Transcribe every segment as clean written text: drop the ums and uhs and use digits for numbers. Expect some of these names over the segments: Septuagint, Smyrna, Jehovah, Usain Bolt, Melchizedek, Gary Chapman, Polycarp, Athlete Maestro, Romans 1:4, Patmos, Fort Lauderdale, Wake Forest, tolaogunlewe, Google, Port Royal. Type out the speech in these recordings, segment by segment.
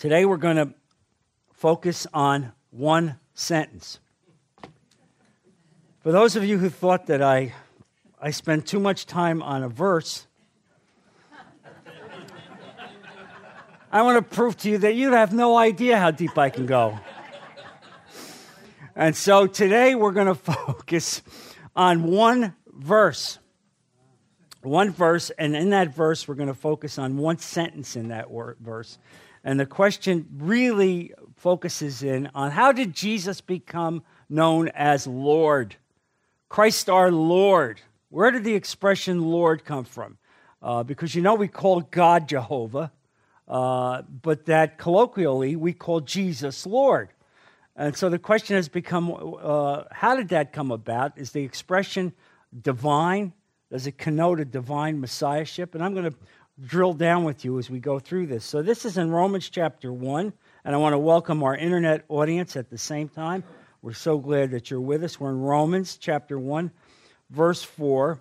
Today we're going to focus on one sentence. For those of you who thought that I spend too much time on a verse, I want to prove to you that you have no idea how deep I can go. And so today we're going to focus on one verse, and in that verse we're going to focus on one sentence in that verse. And the question really focuses in on how did Jesus become known as Lord? Christ our Lord. Where did the expression Lord come from? Because you know we call God Jehovah, but that colloquially we call Jesus Lord. And so the question has become, how did that come about? Is the expression divine? Does it connote a divine messiahship? And I'm going to drill down with you as we go through this. So this is in Romans chapter 1, and I want to welcome our internet audience at the same time. We're so glad that you're with us. We're in Romans chapter 1, verse 4.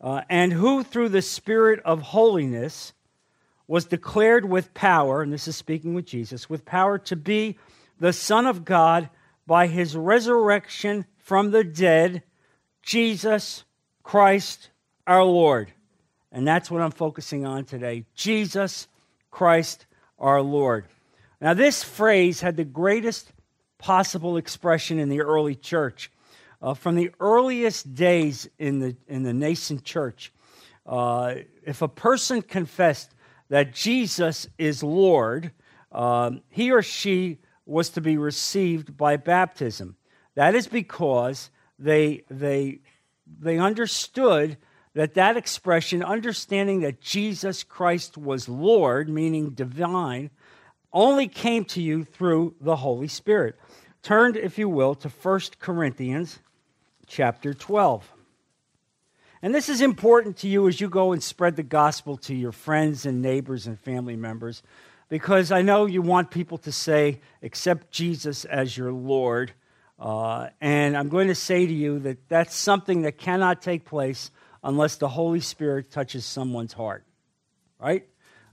And who through the Spirit of holiness was declared with power, and this is speaking with Jesus, with power to be the Son of God by his resurrection from the dead, Jesus Christ our Lord. And that's what I'm focusing on today, Jesus Christ our Lord. Now, this phrase had the greatest possible expression in the early church. From the earliest days in the nascent church, if a person confessed that Jesus is Lord, he or she was to be received by baptism. That is because they understood that expression, understanding that Jesus Christ was Lord, meaning divine, only came to you through the Holy Spirit. Turn, if you will, to 1 Corinthians chapter 12. And this is important to you as you go and spread the gospel to your friends and neighbors and family members, because I know you want people to say, accept Jesus as your Lord. And I'm going to say to you that that's something that cannot take place unless the Holy Spirit touches someone's heart, right?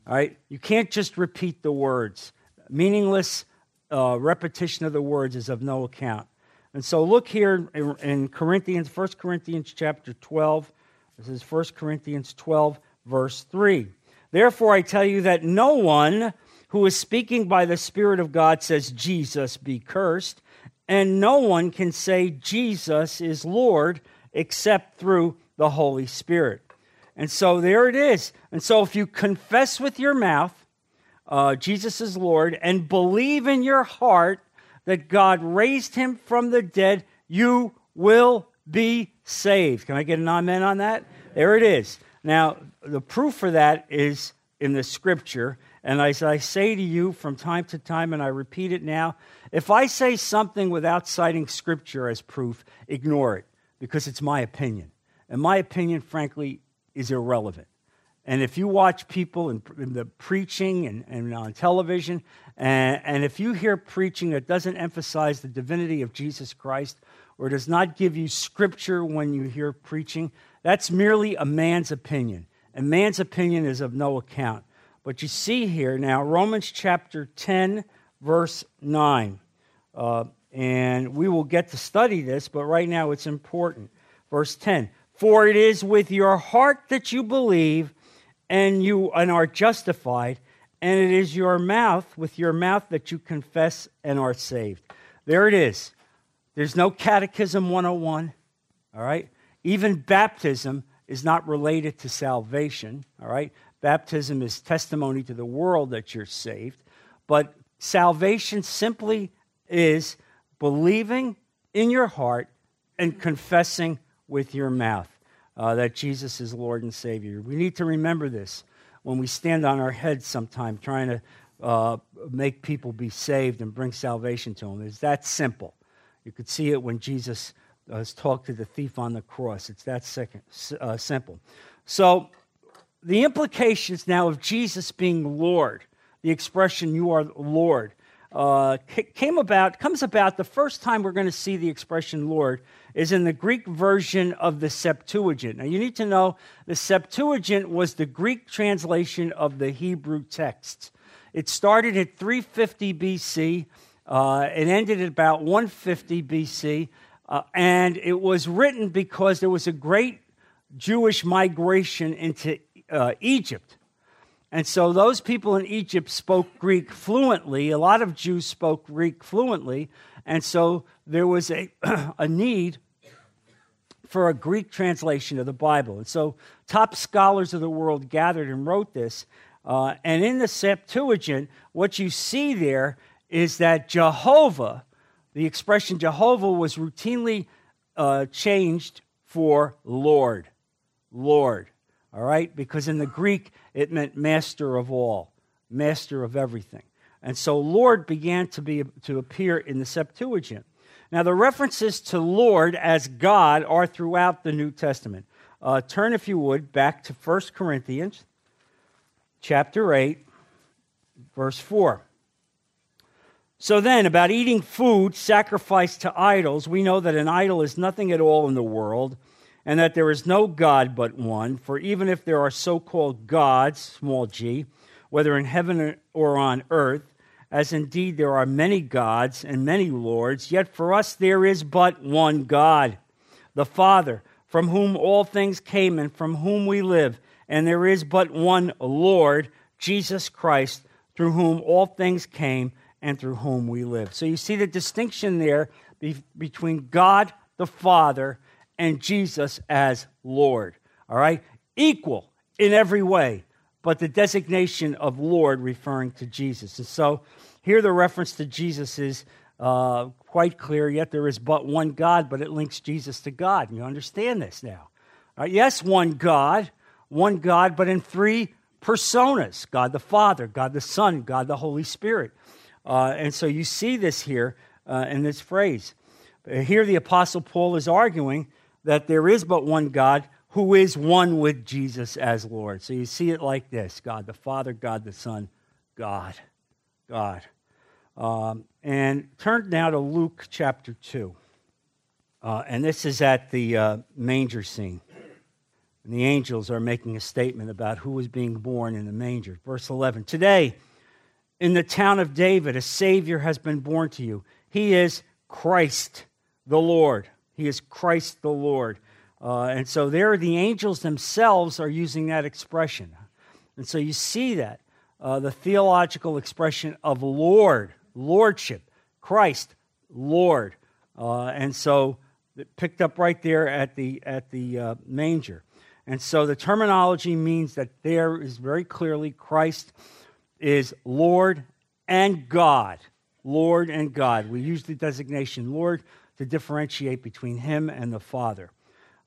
All right, you can't just repeat the words. Meaningless repetition of the words is of no account. And so look here in Corinthians, 1 Corinthians chapter 12. This is 1 Corinthians 12, verse 3. Therefore I tell you that no one who is speaking by the Spirit of God says, Jesus be cursed, and no one can say Jesus is Lord except through the Holy Spirit. And so there it is. And so if you confess with your mouth Jesus is Lord and believe in your heart that God raised him from the dead, you will be saved. Can I get an amen on that? There it is. Now, the proof for that is in the Scripture. And as I say to you from time to time, and I repeat it now, if I say something without citing Scripture as proof, ignore it, because it's my opinion. And my opinion, frankly, is irrelevant. And if you watch people in the preaching and on television, and if you hear preaching that doesn't emphasize the divinity of Jesus Christ or does not give you Scripture when you hear preaching, that's merely a man's opinion. And man's opinion is of no account. But you see here now, Romans chapter 10, verse 9. And we will get to study this, but right now it's important. Verse 10, for it is with your heart that you believe and are justified, and it is with your mouth that you confess and are saved. There it is. There's no Catechism 101, all right? Even baptism is not related to salvation, all right? Baptism is testimony to the world that you're saved, but salvation simply is believing in your heart and confessing with your mouth that Jesus is Lord and Savior. We need to remember this when we stand on our heads sometime trying to make people be saved and bring salvation to them. It's that simple. You could see it when Jesus talked to the thief on the cross. It's that simple. So the implications now of Jesus being Lord, the expression you are Lord, comes about the first time we're going to see the expression Lord is in the Greek version of the Septuagint. Now, you need to know the Septuagint was the Greek translation of the Hebrew text. It started at 350 BC. It ended at about 150 BC. And it was written because there was a great Jewish migration into Egypt. And so those people in Egypt spoke Greek fluently. A lot of Jews spoke Greek fluently. And so there was a need for a Greek translation of the Bible. And so top scholars of the world gathered and wrote this. And in the Septuagint, what you see there is that Jehovah, the expression Jehovah, was routinely changed for Lord. Lord. All right? Because in the Greek, it meant master of all, master of everything. And so Lord began to appear in the Septuagint. Now, the references to Lord as God are throughout the New Testament. Turn, if you would, back to 1 Corinthians chapter 8, verse 4. So then, about eating food sacrificed to idols, we know that an idol is nothing at all in the world, and that there is no God but one. For even if there are so-called gods, small g, whether in heaven or on earth, as indeed there are many gods and many lords, yet for us there is but one God, the Father, from whom all things came and from whom we live. And there is but one Lord, Jesus Christ, through whom all things came and through whom we live. So you see the distinction there between God the Father and Jesus as Lord. All right? Equal in every way, but the designation of Lord referring to Jesus. And so here the reference to Jesus is quite clear, yet there is but one God, but it links Jesus to God. And you understand this now. All right, yes, one God, but in three personas, God the Father, God the Son, God the Holy Spirit. And so you see this here in this phrase. Here the Apostle Paul is arguing that there is but one God, who is one with Jesus as Lord. So you see it like this: God the Father, God the Son, God, God. And turn now to Luke chapter 2. And this is at the manger scene. And the angels are making a statement about who was being born in the manger. Verse 11, today, in the town of David, a Savior has been born to you. He is Christ the Lord. He is Christ the Lord. And so there the angels themselves are using that expression. And so you see that, the theological expression of Lord, Lordship, Christ, Lord. And so it picked up right there at the manger. And so the terminology means that there is very clearly Christ is Lord and God. Lord and God. We use the designation Lord to differentiate between him and the Father.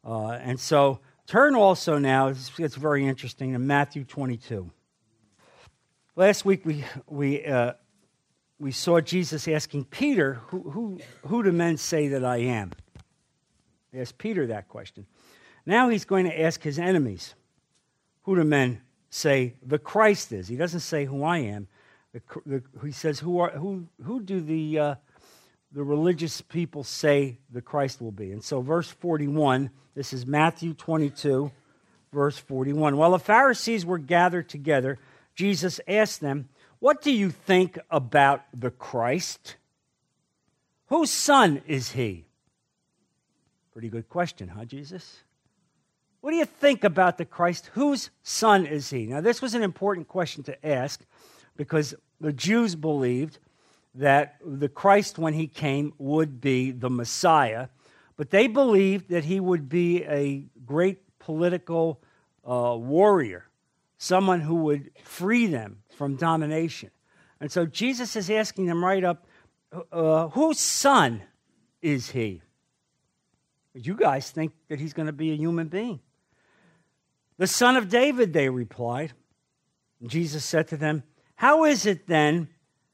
And so turn also now, it's very interesting, to Matthew 22. Last week we saw Jesus asking Peter, who do men say that I am? He asked Peter that question. Now he's going to ask his enemies, who do men say the Christ is? He doesn't say who I am. He says, who do the religious people say the Christ will be? And so verse 41, this is Matthew 22, verse 41. While the Pharisees were gathered together, Jesus asked them, what do you think about the Christ? Whose son is he? Pretty good question, huh, Jesus? What do you think about the Christ? Whose son is he? Now, this was an important question to ask because the Jews believed that the Christ, when he came, would be the Messiah. But they believed that he would be a great political warrior, someone who would free them from domination. And so Jesus is asking them right up, whose son is he? You guys think that he's going to be a human being. The son of David, they replied. And Jesus said to them, how is it then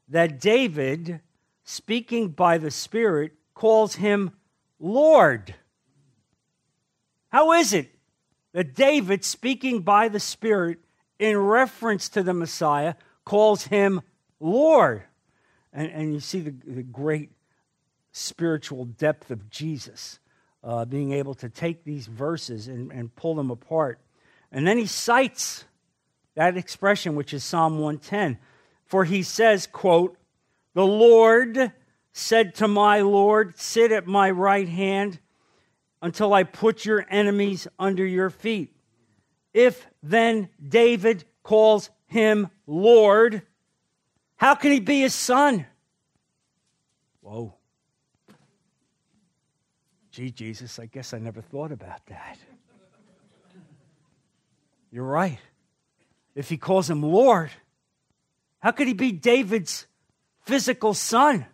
that David, speaking by the Spirit, calls him Lord? How is it that David, speaking by the Spirit, in reference to the Messiah, calls him Lord? And you see the great spiritual depth of Jesus being able to take these verses and pull them apart. And then he cites that expression, which is Psalm 110. For he says, quote, "The Lord said to my Lord, sit at my right hand until I put your enemies under your feet. If then David calls him Lord, how can he be his son?" Whoa. Gee, Jesus, I guess I never thought about that. You're right. If he calls him Lord, how could he be David's physical son?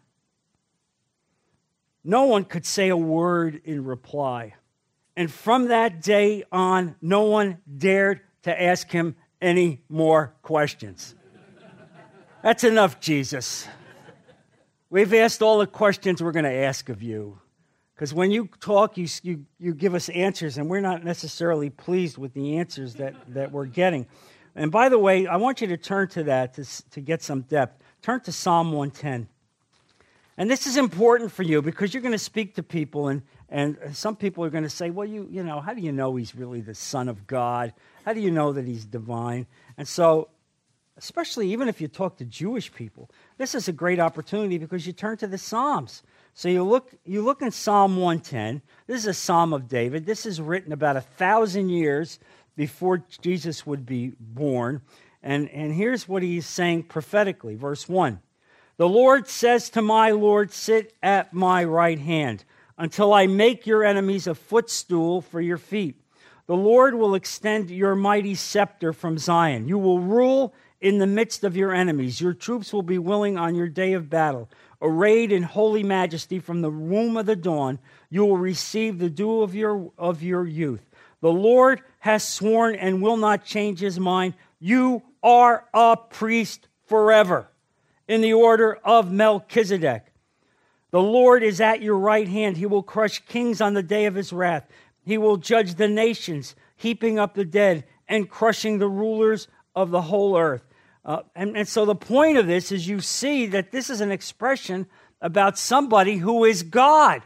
No one could say a word in reply. And from that day on, no one dared to ask him any more questions. That's enough, Jesus. We've asked all the questions we're going to ask of you. Because when you talk, you give us answers, and we're not necessarily pleased with the answers that we're getting. And by the way, I want you to turn to that to get some depth. Turn to Psalm 110. And this is important for you because you're going to speak to people, and some people are going to say, well, you know, how do you know he's really the Son of God? How do you know that he's divine? And so, especially even if you talk to Jewish people, this is a great opportunity because you turn to the Psalms. So you look in Psalm 110. This is a Psalm of David. This is written about 1,000 years before Jesus would be born. And here's what he's saying prophetically, verse 1. The Lord says to my Lord, sit at my right hand until I make your enemies a footstool for your feet. The Lord will extend your mighty scepter from Zion. You will rule in the midst of your enemies. Your troops will be willing on your day of battle. Arrayed in holy majesty from the womb of the dawn, you will receive the dew of your youth. The Lord has sworn and will not change his mind. You are a priest forever, in the order of Melchizedek. The Lord is at your right hand. He will crush kings on the day of his wrath. He will judge the nations, heaping up the dead and crushing the rulers of the whole earth. And so the point of this is you see that this is an expression about somebody who is God,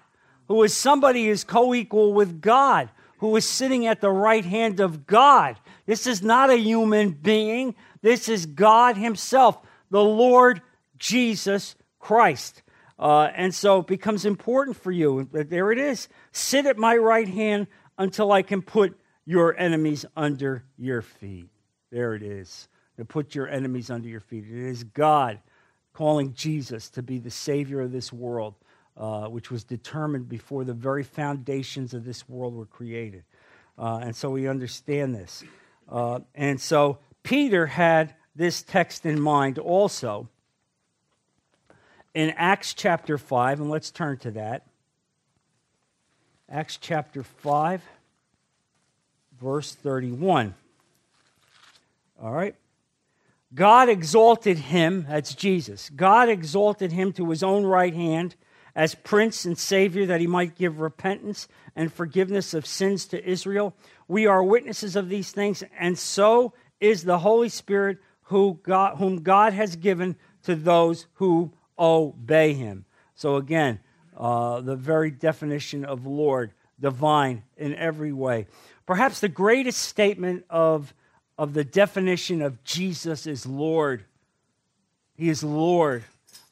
who is somebody who is co-equal with God, who is sitting at the right hand of God. This is not a human being. This is God himself, the Lord Jesus Christ. And so it becomes important for you. There it is. Sit at my right hand until I can put your enemies under your feet. There it is. To put your enemies under your feet. It is God calling Jesus to be the Savior of this world, which was determined before the very foundations of this world were created. And so we understand this. And so Peter had this text in mind also. In Acts chapter 5, and let's turn to that. Acts chapter 5, verse 31. All right. God exalted him, that's Jesus. God exalted him to his own right hand as Prince and Savior that he might give repentance and forgiveness of sins to Israel. We are witnesses of these things, and so is the Holy Spirit whom God has given to those who obey him. So again, the very definition of Lord, divine in every way. Perhaps the greatest statement of the definition of Jesus is Lord. He is Lord.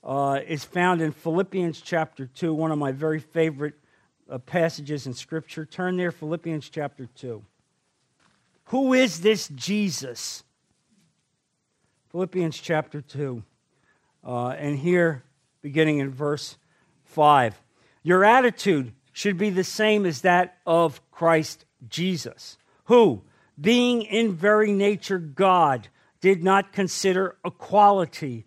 Is found in Philippians chapter 2, one of my very favorite passages in Scripture. Turn there, Philippians chapter 2. Who is this Jesus? Philippians chapter 2. And here, beginning in verse 5. Your attitude should be the same as that of Christ Jesus, who, being in very nature God, did not consider equality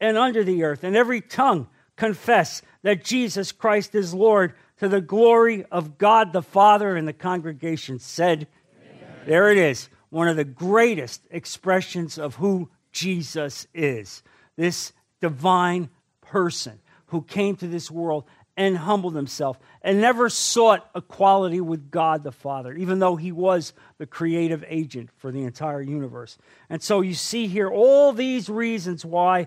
and under the earth, and every tongue confess that Jesus Christ is Lord, to the glory of God the Father. And the congregation said, Amen. There it is, one of the greatest expressions of who Jesus is. This divine person who came to this world and humbled himself and never sought equality with God the Father, even though he was the creative agent for the entire universe. And so you see here all these reasons why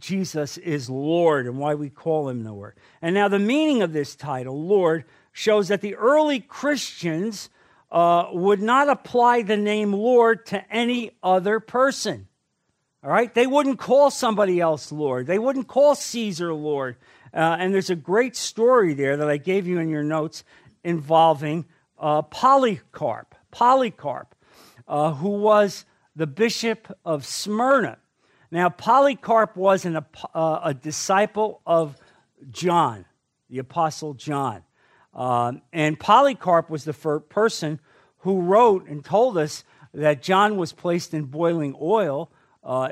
Jesus is Lord and why we call him the Word. And now the meaning of this title, Lord, shows that the early Christians would not apply the name Lord to any other person. All right? They wouldn't call somebody else Lord. They wouldn't call Caesar Lord. And there's a great story there that I gave you in your notes involving Polycarp. Who was the bishop of Smyrna. Now, Polycarp was a disciple of John, the Apostle John. And Polycarp was the first person who wrote and told us that John was placed in boiling oil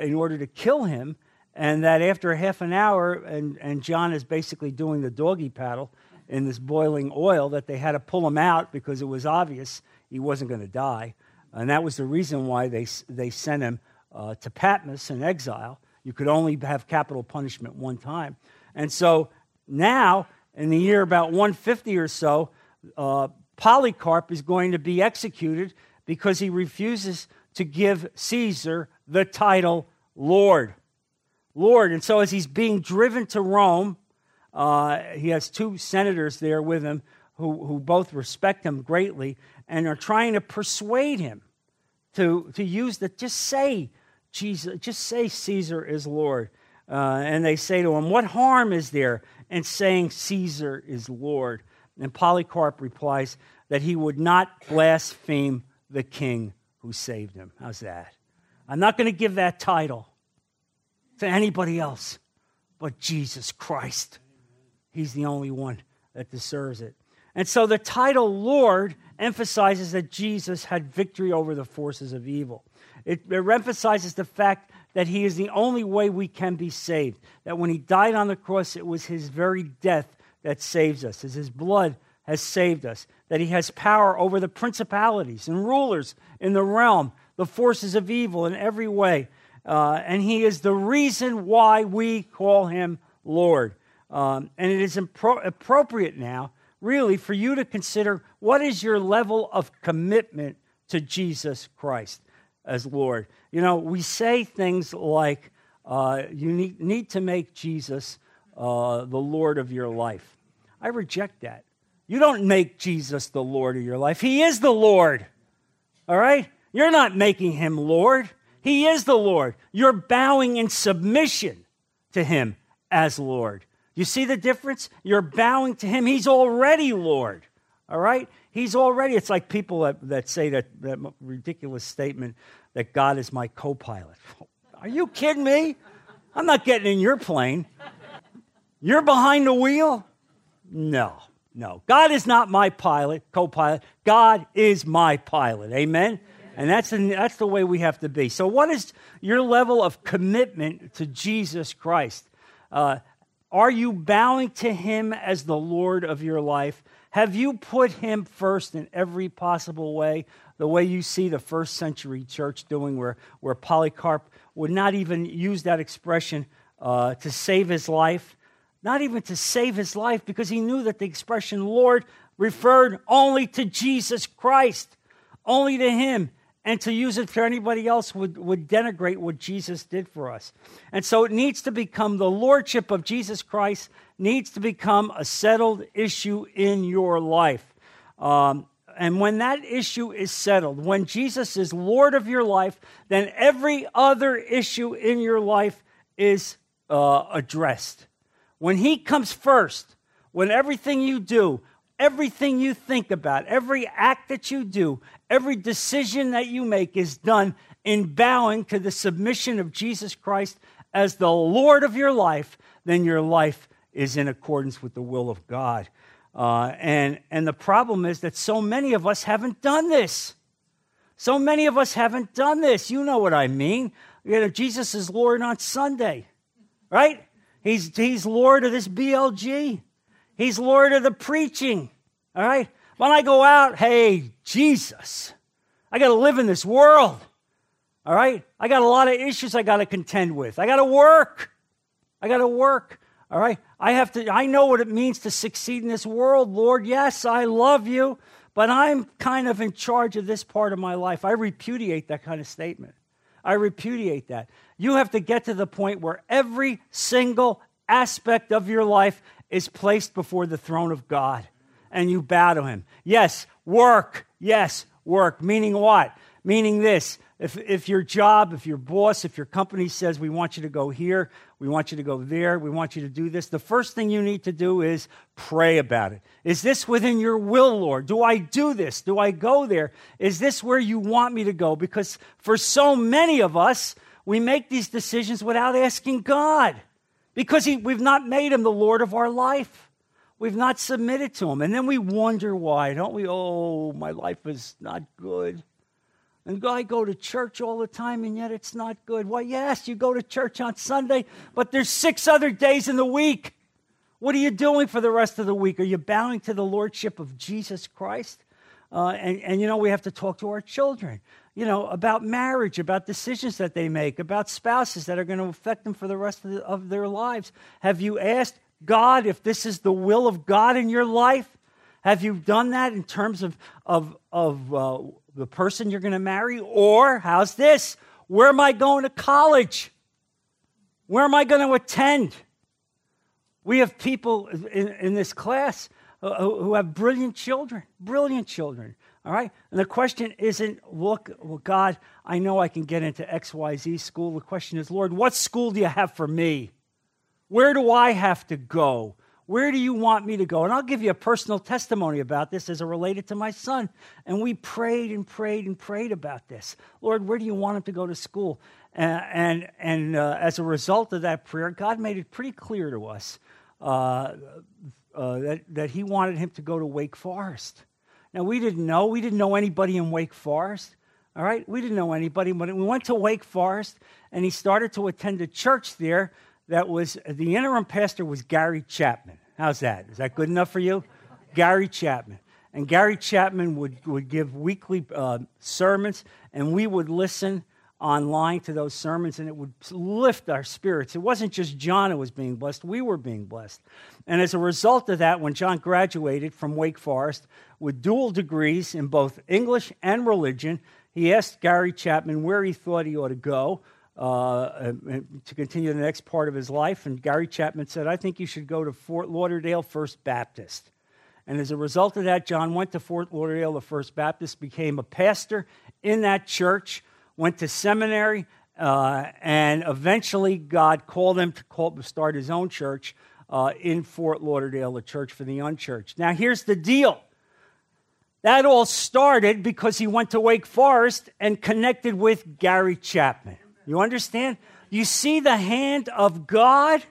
in order to kill him. And that after half an hour, and John is basically doing the doggy paddle in this boiling oil, that they had to pull him out because it was obvious he wasn't going to die. And that was the reason why they sent him to Patmos in exile. You could only have capital punishment one time. And so now, in the year about 150 or so, Polycarp is going to be executed because he refuses to give Caesar the title Lord. And so as he's being driven to Rome, he has two senators there with him who both respect him greatly and are trying to persuade him to use the, just say Caesar is Lord. And they say to him, what harm is there in saying Caesar is Lord? And Polycarp replies that he would not blaspheme the king who saved him. How's that? I'm not going to give that title to anybody else but Jesus Christ. He's the only one that deserves it. And so the title Lord emphasizes that Jesus had victory over the forces of evil. It emphasizes the fact that he is the only way we can be saved, that when he died on the cross, it was his very death that saves us, as his blood has saved us, that he has power over the principalities and rulers in the realm, the forces of evil in every way. And he is the reason why we call him Lord. And it is appropriate now, really, for you to consider what is your level of commitment to Jesus Christ as Lord. You know, we say things like, you need to make Jesus the Lord of your life. I reject that. You don't make Jesus the Lord of your life. He is the Lord, all right? You're not making him Lord. He is the Lord. You're bowing in submission to him as Lord. You see the difference? You're bowing to him. He's already Lord, all right? He's already, it's like people that say that ridiculous statement that God is my co-pilot. Are you kidding me? I'm not getting in your plane. You're behind the wheel? No. God is not my pilot, co-pilot. God is my pilot, amen? And that's the way we have to be. So what is your level of commitment to Jesus Christ? Are you bowing to him as the Lord of your life? Have you put him first in every possible way, the way you see the first century church doing, where Polycarp would not even use that expression to save his life? Not even to save his life, because he knew that the expression Lord referred only to Jesus Christ, only to him. And to use it for anybody else would denigrate what Jesus did for us. And so it needs to become, the lordship of Jesus Christ needs to become a settled issue in your life. And when that issue is settled, when Jesus is Lord of your life, then every other issue in your life is addressed. When he comes first, when everything you do, everything you think about, every act that you do, every decision that you make is done in bowing to the submission of Jesus Christ as the Lord of your life, then your life is in accordance with the will of God. And the problem is that so many of us haven't done this. You know what I mean. You know, Jesus is Lord on Sunday, right? He's Lord of this BLG. He's Lord of the preaching, all right? When I go out, hey, Jesus, I got to live in this world, all right? I got a lot of issues I got to contend with. I got to work, all right? I know what it means to succeed in this world, Lord. Yes, I love you, but I'm kind of in charge of this part of my life. I repudiate that kind of statement. I repudiate that. You have to get to the point where every single aspect of your life is placed before the throne of God, and you bow to him. Yes, work. Meaning what? Meaning this. If your job, if your boss, if your company says, we want you to go here, we want you to go there, we want you to do this, the first thing you need to do is pray about it. Is this within your will, Lord? Do I do this? Do I go there? Is this where you want me to go? Because for so many of us, we make these decisions without asking God, because we've not made him the Lord of our life. We've not submitted to him. And then we wonder why, don't we? Oh, my life is not good. And I go to church all the time, and yet it's not good. Well, yes, you go to church on Sunday, but there's 6 other days in the week. What are you doing for the rest of the week? Are you bowing to the lordship of Jesus Christ? And we have to talk to our children, about marriage, about decisions that they make, about spouses that are going to affect them for the rest of their lives. Have you asked God if this is the will of God in your life? Have you done that in terms of the person you're going to marry? Or how's this? Where am I going to college? Where am I going to attend? We have people in this class who have brilliant children, all right? And the question isn't, look, well, God, I know I can get into XYZ school. The question is, Lord, what school do you have for me? Where do I have to go? Where do you want me to go? And I'll give you a personal testimony about this as it related to my son. And we prayed and prayed and prayed about this. Lord, where do you want him to go to school? And as a result of that prayer, God made it pretty clear to us that he wanted him to go to Wake Forest. Now, we didn't know anybody in Wake Forest. All right? We didn't know anybody. But we went to Wake Forest, and he started to attend a church there. That was, the interim pastor was Gary Chapman. How's that? Is that good enough for you? Gary Chapman. And Gary Chapman would give weekly sermons, and we would listen online to those sermons, and it would lift our spirits. It wasn't just John who was being blessed. We were being blessed. And as a result of that, when John graduated from Wake Forest with dual degrees in both English and religion, he asked Gary Chapman where he thought he ought to go to continue the next part of his life. And Gary Chapman said, I think you should go to Fort Lauderdale First Baptist. And as a result of that, John went to Fort Lauderdale, the First Baptist, became a pastor in that church, went to seminary, and eventually God called him to start his own church in Fort Lauderdale, a church for the unchurched. Now, here's the deal. That all started because he went to Wake Forest and connected with Gary Chapman. You understand? You see the hand of God?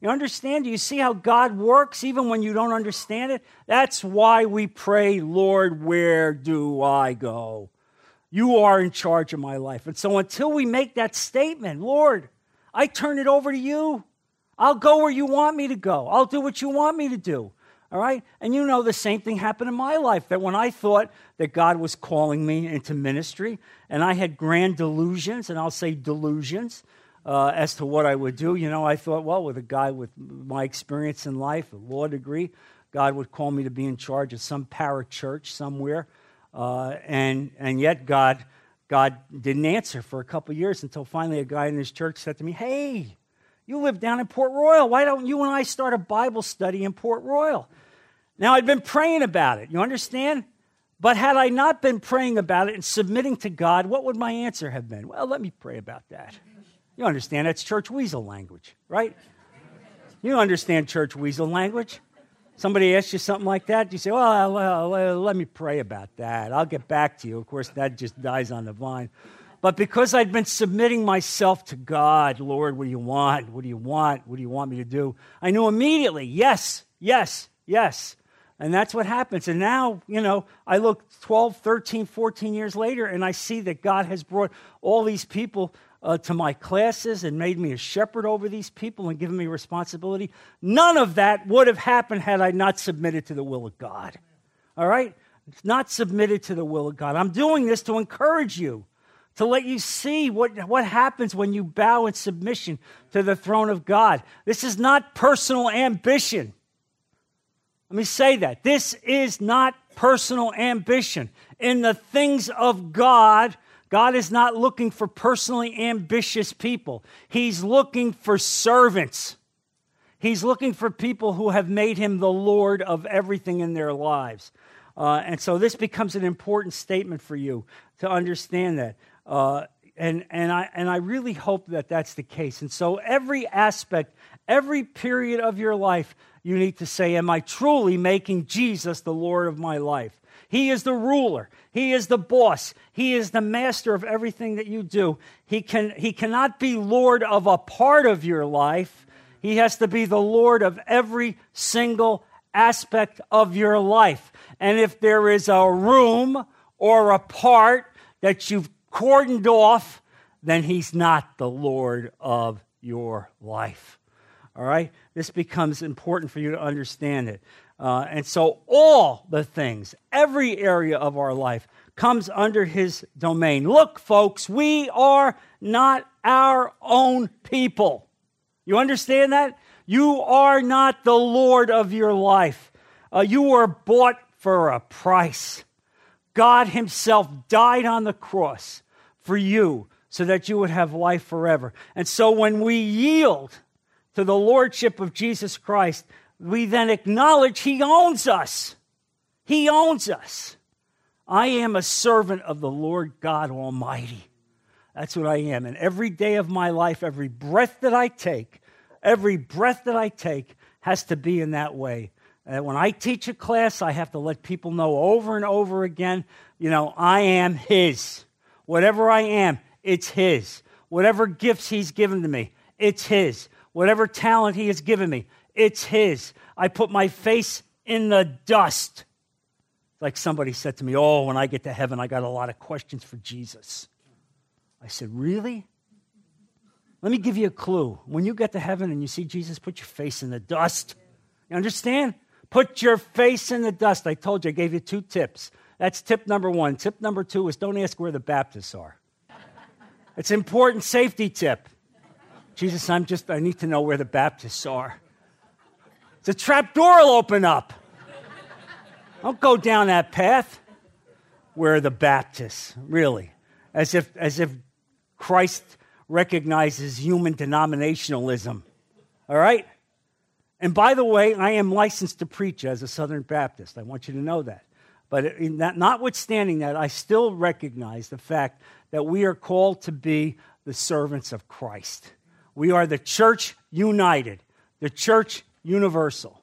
You understand? Do you see how God works even when you don't understand it? That's why we pray, Lord, where do I go? You are in charge of my life. And so until we make that statement, Lord, I turn it over to you. I'll go where you want me to go. I'll do what you want me to do. All right? And the same thing happened in my life, that when I thought that God was calling me into ministry, and I had grand delusions, and I'll say delusions, as to what I would do. I thought, well, with a guy with my experience in life, a law degree, God would call me to be in charge of some parachurch somewhere. And yet God didn't answer for a couple years until finally a guy in his church said to me, hey, you live down in Port Royal. Why don't you and I start a Bible study in Port Royal? Now, I'd been praying about it, you understand? But had I not been praying about it and submitting to God, what would my answer have been? Well, let me pray about that. You understand, that's church weasel language, right? You understand church weasel language. Somebody asks you something like that, you say, well, let me pray about that. I'll get back to you. Of course, that just dies on the vine. But because I'd been submitting myself to God, Lord, what do you want? What do you want? What do you want me to do? I knew immediately, yes. And that's what happens. And now, I look 12, 13, 14 years later, and I see that God has brought all these people to my classes and made me a shepherd over these people and given me responsibility. None of that would have happened had I not submitted to the will of God. All right? It's not submitted to the will of God. I'm doing this to encourage you, to let you see what happens when you bow in submission to the throne of God. This is not personal ambition. Let me say that. This is not personal ambition. In the things of God, God is not looking for personally ambitious people. He's looking for servants. He's looking for people who have made him the Lord of everything in their lives. And so this becomes an important statement for you to understand that. And I really hope that that's the case. And so every aspect, every period of your life, you need to say, am I truly making Jesus the Lord of my life? He is the ruler. He is the boss. He is the master of everything that you do. He cannot be Lord of a part of your life. He has to be the Lord of every single aspect of your life. And if there is a room or a part that you've cordoned off, then he's not the Lord of your life. All right? This becomes important for you to understand it. And so all the things, every area of our life comes under his domain. Look, folks, we are not our own people. You understand that? You are not the Lord of your life. You were bought for a price. God himself died on the cross for you so that you would have life forever. And so when we yield to the lordship of Jesus Christ, we then acknowledge he owns us. He owns us. I am a servant of the Lord God Almighty. That's what I am. And every day of my life, every breath that I take has to be in that way. And when I teach a class, I have to let people know over and over again, you know, I am his. Whatever I am, it's his. Whatever gifts he's given to me, it's his. Whatever talent he has given me, it's his. I put my face in the dust. Like somebody said to me, oh, when I get to heaven, I got a lot of questions for Jesus. I said, really? Let me give you a clue. When you get to heaven and you see Jesus, put your face in the dust. You understand? Put your face in the dust. I told you, I gave you 2 tips. That's tip number 1. Tip number 2 is don't ask where the Baptists are. It's an important safety tip. Jesus, I need to know where the Baptists are. The trap door will open up. Don't go down that path. Where are the Baptists, really? As if Christ recognizes human denominationalism. All right? And by the way, I am licensed to preach as a Southern Baptist. I want you to know that. But in that, notwithstanding that, I still recognize the fact that we are called to be the servants of Christ. We are the church united, the church universal.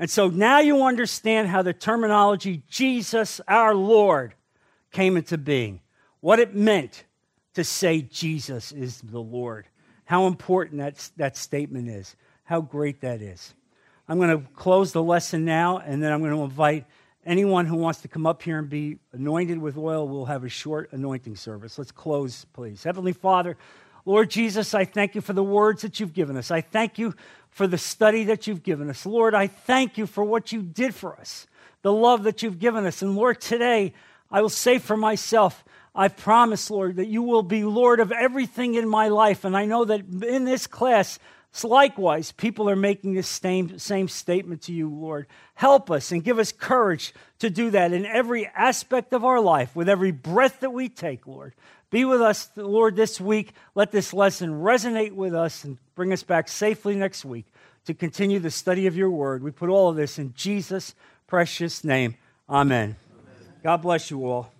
And so now you understand how the terminology Jesus, our Lord, came into being. What it meant to say Jesus is the Lord. How important that statement is. How great that is. I'm going to close the lesson now, and then I'm going to invite anyone who wants to come up here and be anointed with oil. We'll have a short anointing service. Let's close, please. Heavenly Father, Lord Jesus, I thank you for the words that you've given us. I thank you for the study that you've given us. Lord, I thank you for what you did for us, the love that you've given us. And Lord, today I will say for myself, I promise, Lord, that you will be Lord of everything in my life. And I know that in this class, likewise, people are making this same statement to you, Lord. Help us and give us courage to do that in every aspect of our life, with every breath that we take, Lord. Be with us, Lord, this week. Let this lesson resonate with us and bring us back safely next week to continue the study of your word. We put all of this in Jesus' precious name. Amen. God bless you all.